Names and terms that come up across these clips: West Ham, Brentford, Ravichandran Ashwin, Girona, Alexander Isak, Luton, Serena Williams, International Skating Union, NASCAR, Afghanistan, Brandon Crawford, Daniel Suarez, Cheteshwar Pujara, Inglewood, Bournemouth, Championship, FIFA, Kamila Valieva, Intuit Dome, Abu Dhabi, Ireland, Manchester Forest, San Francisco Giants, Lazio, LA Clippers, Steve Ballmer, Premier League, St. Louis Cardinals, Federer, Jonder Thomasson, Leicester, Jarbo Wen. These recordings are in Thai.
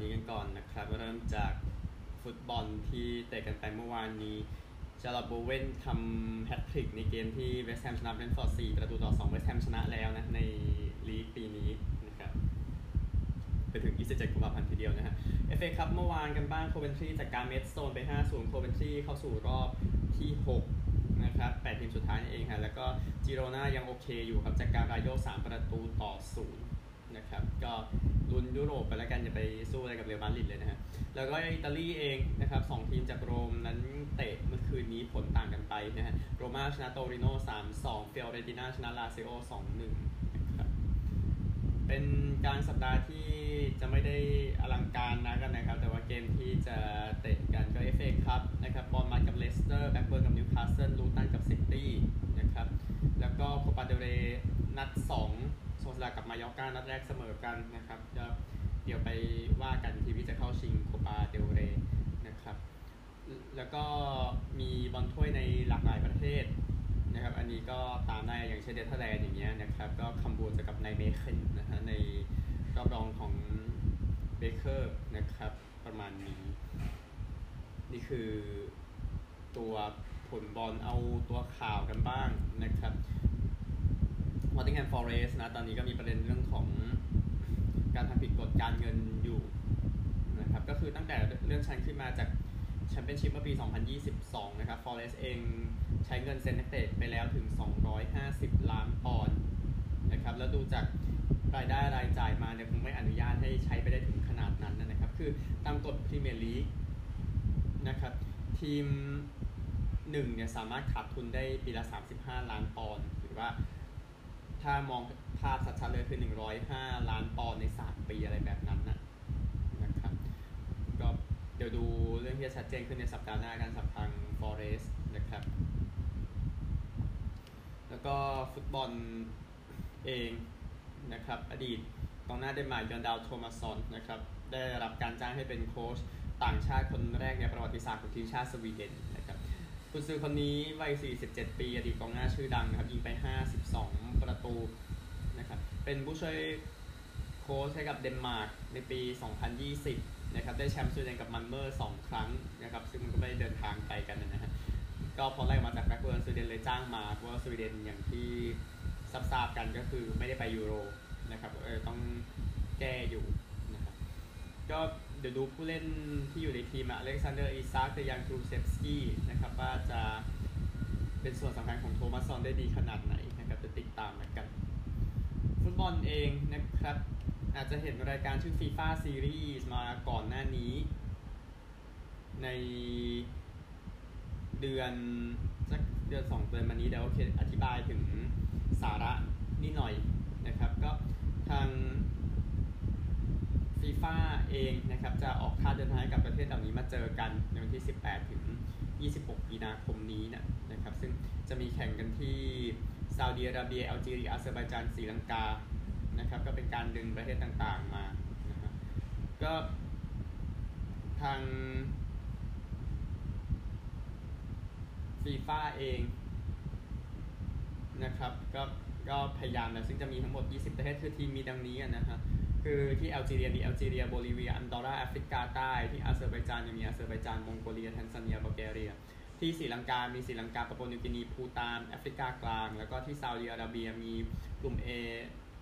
นี้กันก่อนนะครับเริ่มจากฟุตบอลที่เตะกันไปเมื่อวานนี้จาร์โบเว่นทำแฮตทริกในเกมที่เวสต์แฮมชนะเบรนท์ฟอร์ด4-2เวสต์แฮมชนะแล้วนะในลีกปีนี้นะครับไปถึง27 กุมภาพันธ์ทีเดียวนะฮะ FA ครับเมื่อวานกันบ้างโคเวนทรีจากการเมดโซนไป 5-0 โคเวนทรีเข้าสู่รอบที่6นะครับ8ทีมสุดท้ายเองฮะแล้วก็จิโรน่ายังโอเคอยู่ครับจากการรายโย3-0นะครับก็ลุ้นยุโรปไปแล้วกันอย่าไปสู้อะไรกับเรอัลมาดริดเลยนะฮะแล้วก็อิตาลีเองนะครับ2ทีมจากโรมนั้นเตะเมื่อคืนนี้ผลต่างกันไปนะฮะโรม่าชนะโตริโน่ 3-2 เฟยอเรนติน่าชนะลาซิโอ 2-1เป็นการสัปดาห์ที่จะไม่ได้อลังการนักกันนะครับแต่ว่าเกมที่จะเตะกันก็ FA ครับนะครับบอร์นมัธกับเลสเตอร์แบ็คเบิร์นกับนิวคาสเซิลลูตันกับซิตี้นะครับแล้วก็โคปาเดเรนัด2โซนสลากับมายอร์กานัดแรกเสมอกันนะครับเดี๋ยวไปว่ากันทีมที่จะเข้าชิงโคปาเดเรนะครับแล้วก็มีบอลถ้วยในหลากหลายประเทศนะครับอันนี้ก็ตามได้อย่างเช่นเนเธอร์แลนด์อย่างเงี้ยนะครับก็คัมบูจะกับไนเมเคิลนะฮะในรอบรองของเบเกอร์นะครับประมาณนี้นี่คือตัวผลบอลเอาตัวข่าวกันบ้างนะครับ Manchester Forest นะตอนนี้ก็มีประเด็นเรื่องของการทำผิดกฎการเงินอยู่นะครับก็คือตั้งแต่เรื่องชั้นขึ้นมาจากแชมเปี้ยนชิพเมื่อปี2022นะครับ Forest เองใช้เงินเซ็นนักเตะไปแล้วถึง$250 ล้านนะครับแล้วดูจากรายได้รายจ่ายมาเนี่ยคงไม่อนุญาตให้ใช้ไปได้ถึงขนาดนั้นนะครับคือตามกฎพรีเมียร์ลีกนะครับทีม1เนี่ยสามารถขาดทุนได้ปีละ$35 ล้านหรือว่าถ้ามองภาพชัดๆเลยคือ$105 ล้านใน3ปีอะไรแบบนั้นนะครับก็เดี๋ยวดูเรื่องที่ชัดเจนขึ้นในสัปดาห์หน้ากันสำหรับทาง Forest นะครับแล้วก็ฟุตบอลเองนะครับอดีตกองหน้าเดนมาร์กยอนดาวโทมัสซอนนะครับได้รับการจ้างให้เป็นโค้ชต่างชาติคนแรกในประวัติศาสตร์ของทีมชาติสวีเดนนะครับกุนซือคนนี้วัย47 ปีอดีตกองหน้าชื่อดังนะครับยิงไป52 ประตูนะครับเป็นผู้ช่วยโค้ชให้กับเดนมาร์กในปี2020นะครับได้แชมป์สวีเดนกับมันเมอร์2 ครั้งนะครับซึ่งมันก็ไม่ได้เดินทางไกลกันนะฮะก็พอไล่มาจากแบล็คเบิร์นสวีเดนเลยจ้างมาเพราะว่าสวีเดนอย่างที่ทราบกันก็คือไม่ได้ไปยูโรนะครับต้องแก้อยู่นะครับก็เดี๋ยวดูผู้เล่นที่อยู่ในทีมอเล็กซานเดอร์อิซัคเดยันครูเซฟสกี้นะครับว่าจะเป็นส่วนสำคัญของโทมัสซอนได้ดีขนาดไหนนะครับจะติดตามกันฟุตบอลเองนะครับอาจจะเห็นรายการชื่อ FIFA Series มาก่อนหน้านี้ในเดือนสักเดือน2 เดือนมานี้เดี๋ยวอธิบายถึงสาระนิดหน่อยนะครับก็ทาง FIFA เองนะครับจะออกค่าเดินทางให้กับประเทศเหล่านี้มาเจอกันในวันที่18-26 มีนาคมนี้นะครับซึ่งจะมีแข่งกันที่ซาอุดิอาระเบียอัลจีเรียอาเซอร์ไบจานศรีลังกานะครับก็เป็นการดึงประเทศต่างๆมานะครับก็ทาง FIFA เองนะครับก็พยายามแล้วซึ่งจะมีทั้งหมด20 ประเทศคือทีมมีดังนี้นะฮะคือที่แอลจีเรียมีแอลจีเรียโบลิเวียอันดอร่าแอฟริกาใต้ที่อาเซอร์ไบจานยังมีอาเซอร์ไบจานมองโกเลียแทนซาเนียบัลแกเรียที่ศรีลังกามีศรีลังกาปาปัวนิวกินีภูฏานแอฟริกากลางแล้วก็ที่ซาอุดิอาระเบียมีกลุ่ม A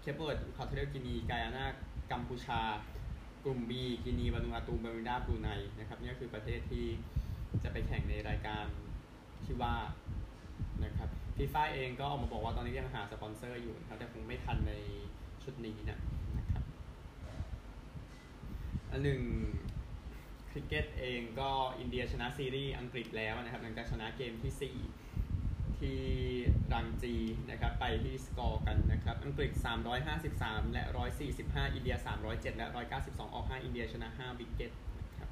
เคปเปอร์คอเทเรียกินีไกอาน่ากัมพูชากลุ่ม B กินีวานูอาตูเบอร์มินดาบรูไนนะครับนี่ก็คือประเทศที่จะไปแข่งในรายการที่ว่านะครับ FIFA เองก็ออกมาบอกว่าตอนนี้ยังหาสปอนเซอร์อยู่นะครับแต่คงไม่ทันในชุดนี้นะครับอันหนึ่งคริกเก็ตเองก็อินเดียชนะซีรีส์อังกฤษแล้วนะครับหลังจากชนะเกมที่4ที่รังจีนะครับไปที่สกอร์กันนะครับอังกฤษ353และ145อินเดีย307และ192ออก5อินเดียชนะ5 วิกเก็ตนะครับ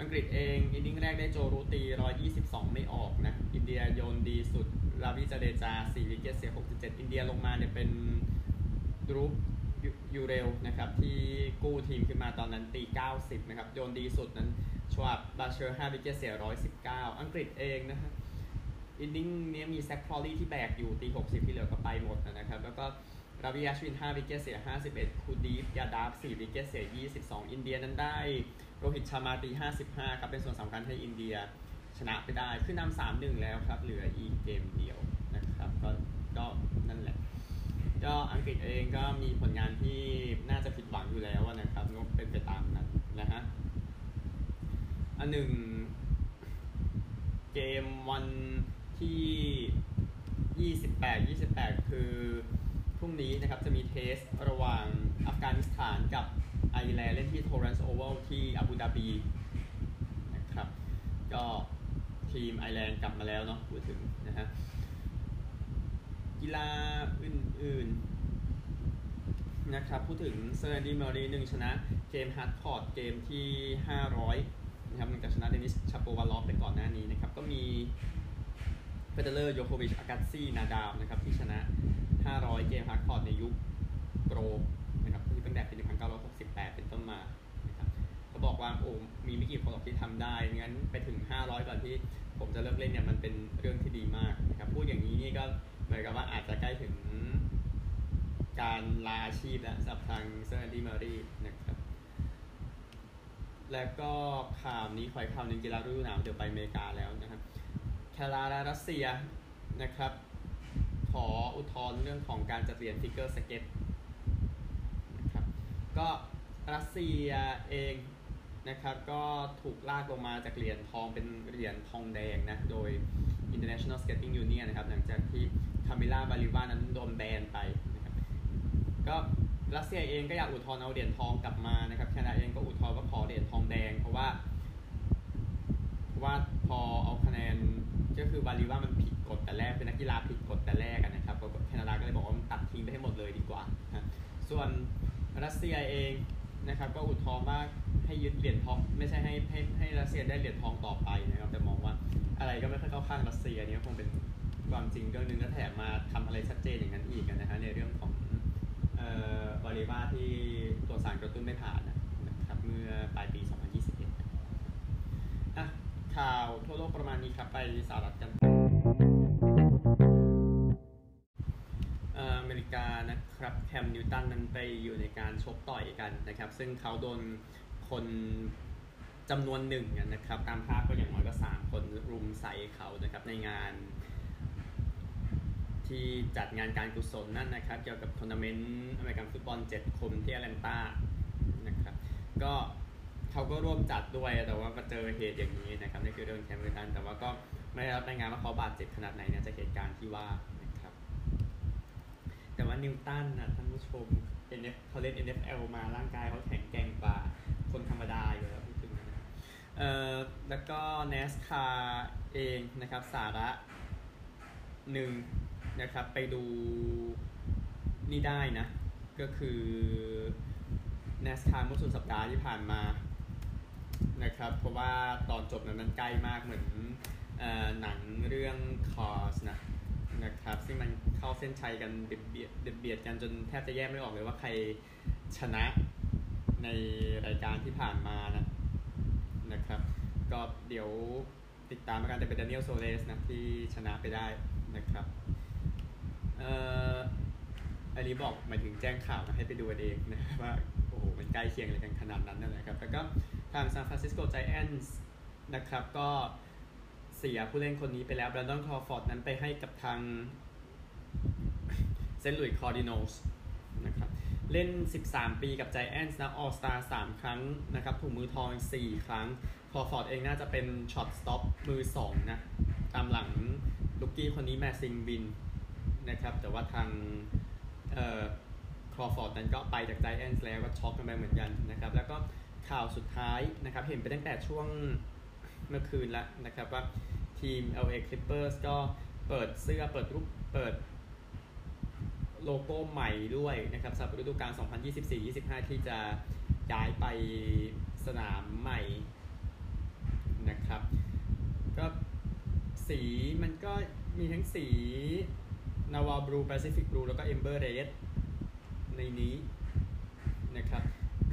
อังกฤษเองอินนิ่งแรกได้โจรูตี122ไม่ออกนะอินเดียโยนดีสุดราวิจาเดจา4 วิกเก็ตเสีย67อินเดียลงมาเนี่ยเป็นดรูปยูเรลนะครับที่กู้ทีมขึ้นมาตอนนั้นตี90นะครับโยนดีสุดนั้นชวาบบาเชอร์5 วิกเก็ตเสีย119อังกฤษเองนะฮะอินนิ่งนี้มีแซคคลอรี่ที่แบกอยู่ตี60ที่เหลือก็ไปหมดนะครับแล้วก็ ราวิยาชวิน5วิกเกตเสีย51คูดีฟยาดาฟ4วิกเกตเสีย22อินเดียนั้นได้โรหิตชามาตี55ครับเป็นส่วนสำคัญให้อินเดียชนะไปได้ขึ้นนำ 3-1 แล้วครับเหลืออีกเกมเดียวนะครับก็นั่นแหละก็อังกฤษเองก็มีผลงานที่น่าจะผิดหวังอยู่แล้วนะครับงบเป็นไปตามนั้นนะฮะอันหนึ่งเกมวันที่28คือพรุ่งนี้นะครับจะมีเทสระหว่างอัฟกานิสถานกับไอร์แลนด์เล่นที่โทรันส์โอเวลที่อาบูดาบีนะครับก็ทีมไอร์แลนด์กลับมาแล้วเนาะพูดถึงนะฮะกีฬาอื่นๆนะครับพูดถึงเซอร์ดี้เมอรี1ชนะเกมฮาร์ดคอร์ตเกมที่500นะครับหลังจากชนะเดนิสชาโปวาลอฟไปก่อนหน้านี้นะครับก็มีเฟเดเลอร์โยโควิชอากาซี่นาดาลนะครับที่ชนะ500เกมฮาร์ดคอร์ตในยุคโปรนะครับที่ตั้งแต่ปี1968เป็นต้นมานะครับเขาบอกว่าโอ้มีไม่กี่คนหรอกที่ทำได้งั้นไปถึง500ก่อนที่ผมจะเลิกเล่นเนี่ยมันเป็นเรื่องที่ดีมากนะครับพูดอย่างนี้นี่ก็หมายความว่าอาจจะใกล้ถึงการลาอาชีพแล้วสำหรับทางเซอร์แอนดี้ เมอรี่นะครับแล้วก็ข่าวนี้ข่าวหนึ่งกีฬาฤดูหนาวเดี๋ยวไปอเมริกาแล้วนะครับแคนาดารัสเซียนะครับขออุทธรณ์เรื่องของการจัดเรียนฟิกเกอร์สเก็ตนะครับก็รัสเซียเองนะครับก็ถูกลากลงมาจากเหรียญทองเป็นเหรียญทองแดงนะโดย International Skating Union นะครับหลังจากที่คามิล่าบาลิวานั้นโดนแบนไปนะครับก็รัสเซียเองก็อยากอุทธรณ์เอาเหรียญทองกลับมานะครับแคนาดาเองก็อุทธรณ์ว่าขอเหรียญทองแดงเพราะว่าพอเอาคะแนนก็คือบาลิวามันผิดกฎแต่แรกเป็นนักกีฬาผิดกฎแต่แรกกันนะครับแคนาดาก็เลยบอกว่ามันตัดทิ้งไปให้หมดเลยดีกว่าส่วนรัสเซียเองนะครับก็อุทธรณ์ว่าให้ยึดเหรียญทองไม่ใช่ให้รัสเซียได้เหรียญทองต่อไปนะครับแต่มองว่าอะไรก็ไม่ค่อยเข้าข้างรัสเซียนี่คงเป็นความจริงเรื่องนึงและแถมมาทำอะไรชัดเจนอย่างนั้นอีกนะฮะในเรื่องของบริวารที่ตัวสารกระตุ้นไม่ผ่านนะครับเมื่อปลายปี2021ข่าวทั่วโลกประมาณนี้ครับไปสหรัฐกันอเมริกานะครับแคมนิวตันนั้นไปอยู่ในการชกต่อยกันนะครับซึ่งเขาโดนคนจำนวนหนึ่งนะครับตามภาพก็อย่างน้อยก็3คนรุมใส่เขานะครับในงานที่จัดงานการกุศลนั่นนะครับเกี่ยวกับทัวร์นาเมนต์อเมริกันฟุตบอล7คนที่แอตแลนตานะครับก็เขาก็ร่วมจัดด้วยแต่ว่ามาเจอเหตุอย่างนี้นะครับนี่คือเรื่องแคมนิวตันแต่ว่าก็ไม่ได้รับรายงานว่าเขาบาดเจ็บขนาดไหนเนี่ยจากเหตุการณ์ที่ว่านะครับแต่ว่านิวตันนะท่านผู้ชมเขาเล่น NFL มาร่างกายเขาแข็งแกร่งกว่าคนธรรมดาอยู่แล้วพูดถึงนะแล้วก็ NASCAR เองนะครับสาระ1นะครับไปดูนี่ได้นะก็คือ NASCAR เมื่อสุดสัปดาห์ที่ผ่านมานะครับเพราะว่าตอนจบนั้นมันใกล้มากเหมือนหนังเรื่อง Cars นะครับซึ่งมันเข้าเส้นชัยกันเบียดกันจนแทบจะแยกไม่ออกเลยว่าใครชนะในรายการที่ผ่านมานะครับก็เดี๋ยวติดตามกันแต่เป็นดาเนียลโซเลสนะที่ชนะไปได้นะครับอันนี้บอกหมายถึงแจ้งข่าวนะให้ไปดูเองนะว่าโอ้โหมันใกล้เคียงอะไรกันขนาดนั้นนะครับแล้วก็ทางซานฟรานซิสโกไจแอนท์นะครับก็เสียผู้เล่นคนนี้ไปแล้วแบรนดอนคอร์ฟอร์ดนั้นไปให้กับทางเซนต์หลุยส์คาร์ดินัลส์นะครับเล่น13ปีกับ Giants นะ All Star 3 ครั้งนะครับถูกมือทอง4 ครั้งคอร์ฟอร์ดเองน่าจะเป็นช็อตสต็อปมือ2นะตามหลังลูกกี้คนนี้แมสซิงบินนะครับแต่ว่าทางคอร์ฟอร์ดนั้นก็ไปจาก Giants แล้วก็ช็อกกันไปเหมือนกันนะครับแล้วก็ข่าวสุดท้ายนะครับเห็นไปตั้งแต่ช่วงเมื่อคืนแล้วนะครับว่าทีม LA Clippers ก็เปิดเสื้อเปิดโลโก้ใหม่ด้วยนะครับสำหรับฤดูกาล 2024-25 ที่จะย้ายไปสนามใหม่นะครับก็สีมันก็มีทั้งสีนาวาบลู แปซิฟิกบลูแล้วก็เอมเบอร์เรดในนี้นะครับ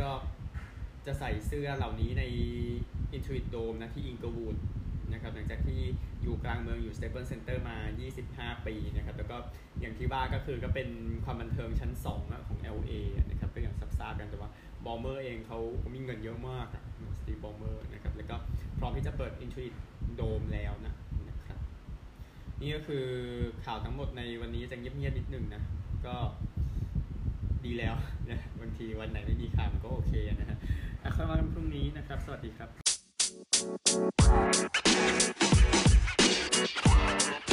ก็จะใส่เสื้อเหล่านี้ใน Intuit Dome นะที่อิงเกอร์วูด นะครับหลังจากที่อยู่กลางเมืองอยู่สเตเปิลเซ็นเตอร์มา25ปีนะครับแล้วก็อย่างที่ว่าก็เป็นความบันเทิงชั้น2ของ LA นะครับก็อย่างทราบกันแต่ว่าบอมเบอร์เองเขามีเงินเยอะมากสตีฟบอมเบอร์นะครับแล้วก็พร้อมที่จะเปิดอินทริโดมแล้วนะครับนี่ก็คือข่าวทั้งหมดในวันนี้จะเงียบๆนิดนึงนะก็ดีแล้วนะบางทีวันไหนไม่มีข่าวก็โอเคนะฮะค่อยมากันพรุ่งนี้นะครับสวัสดีครับ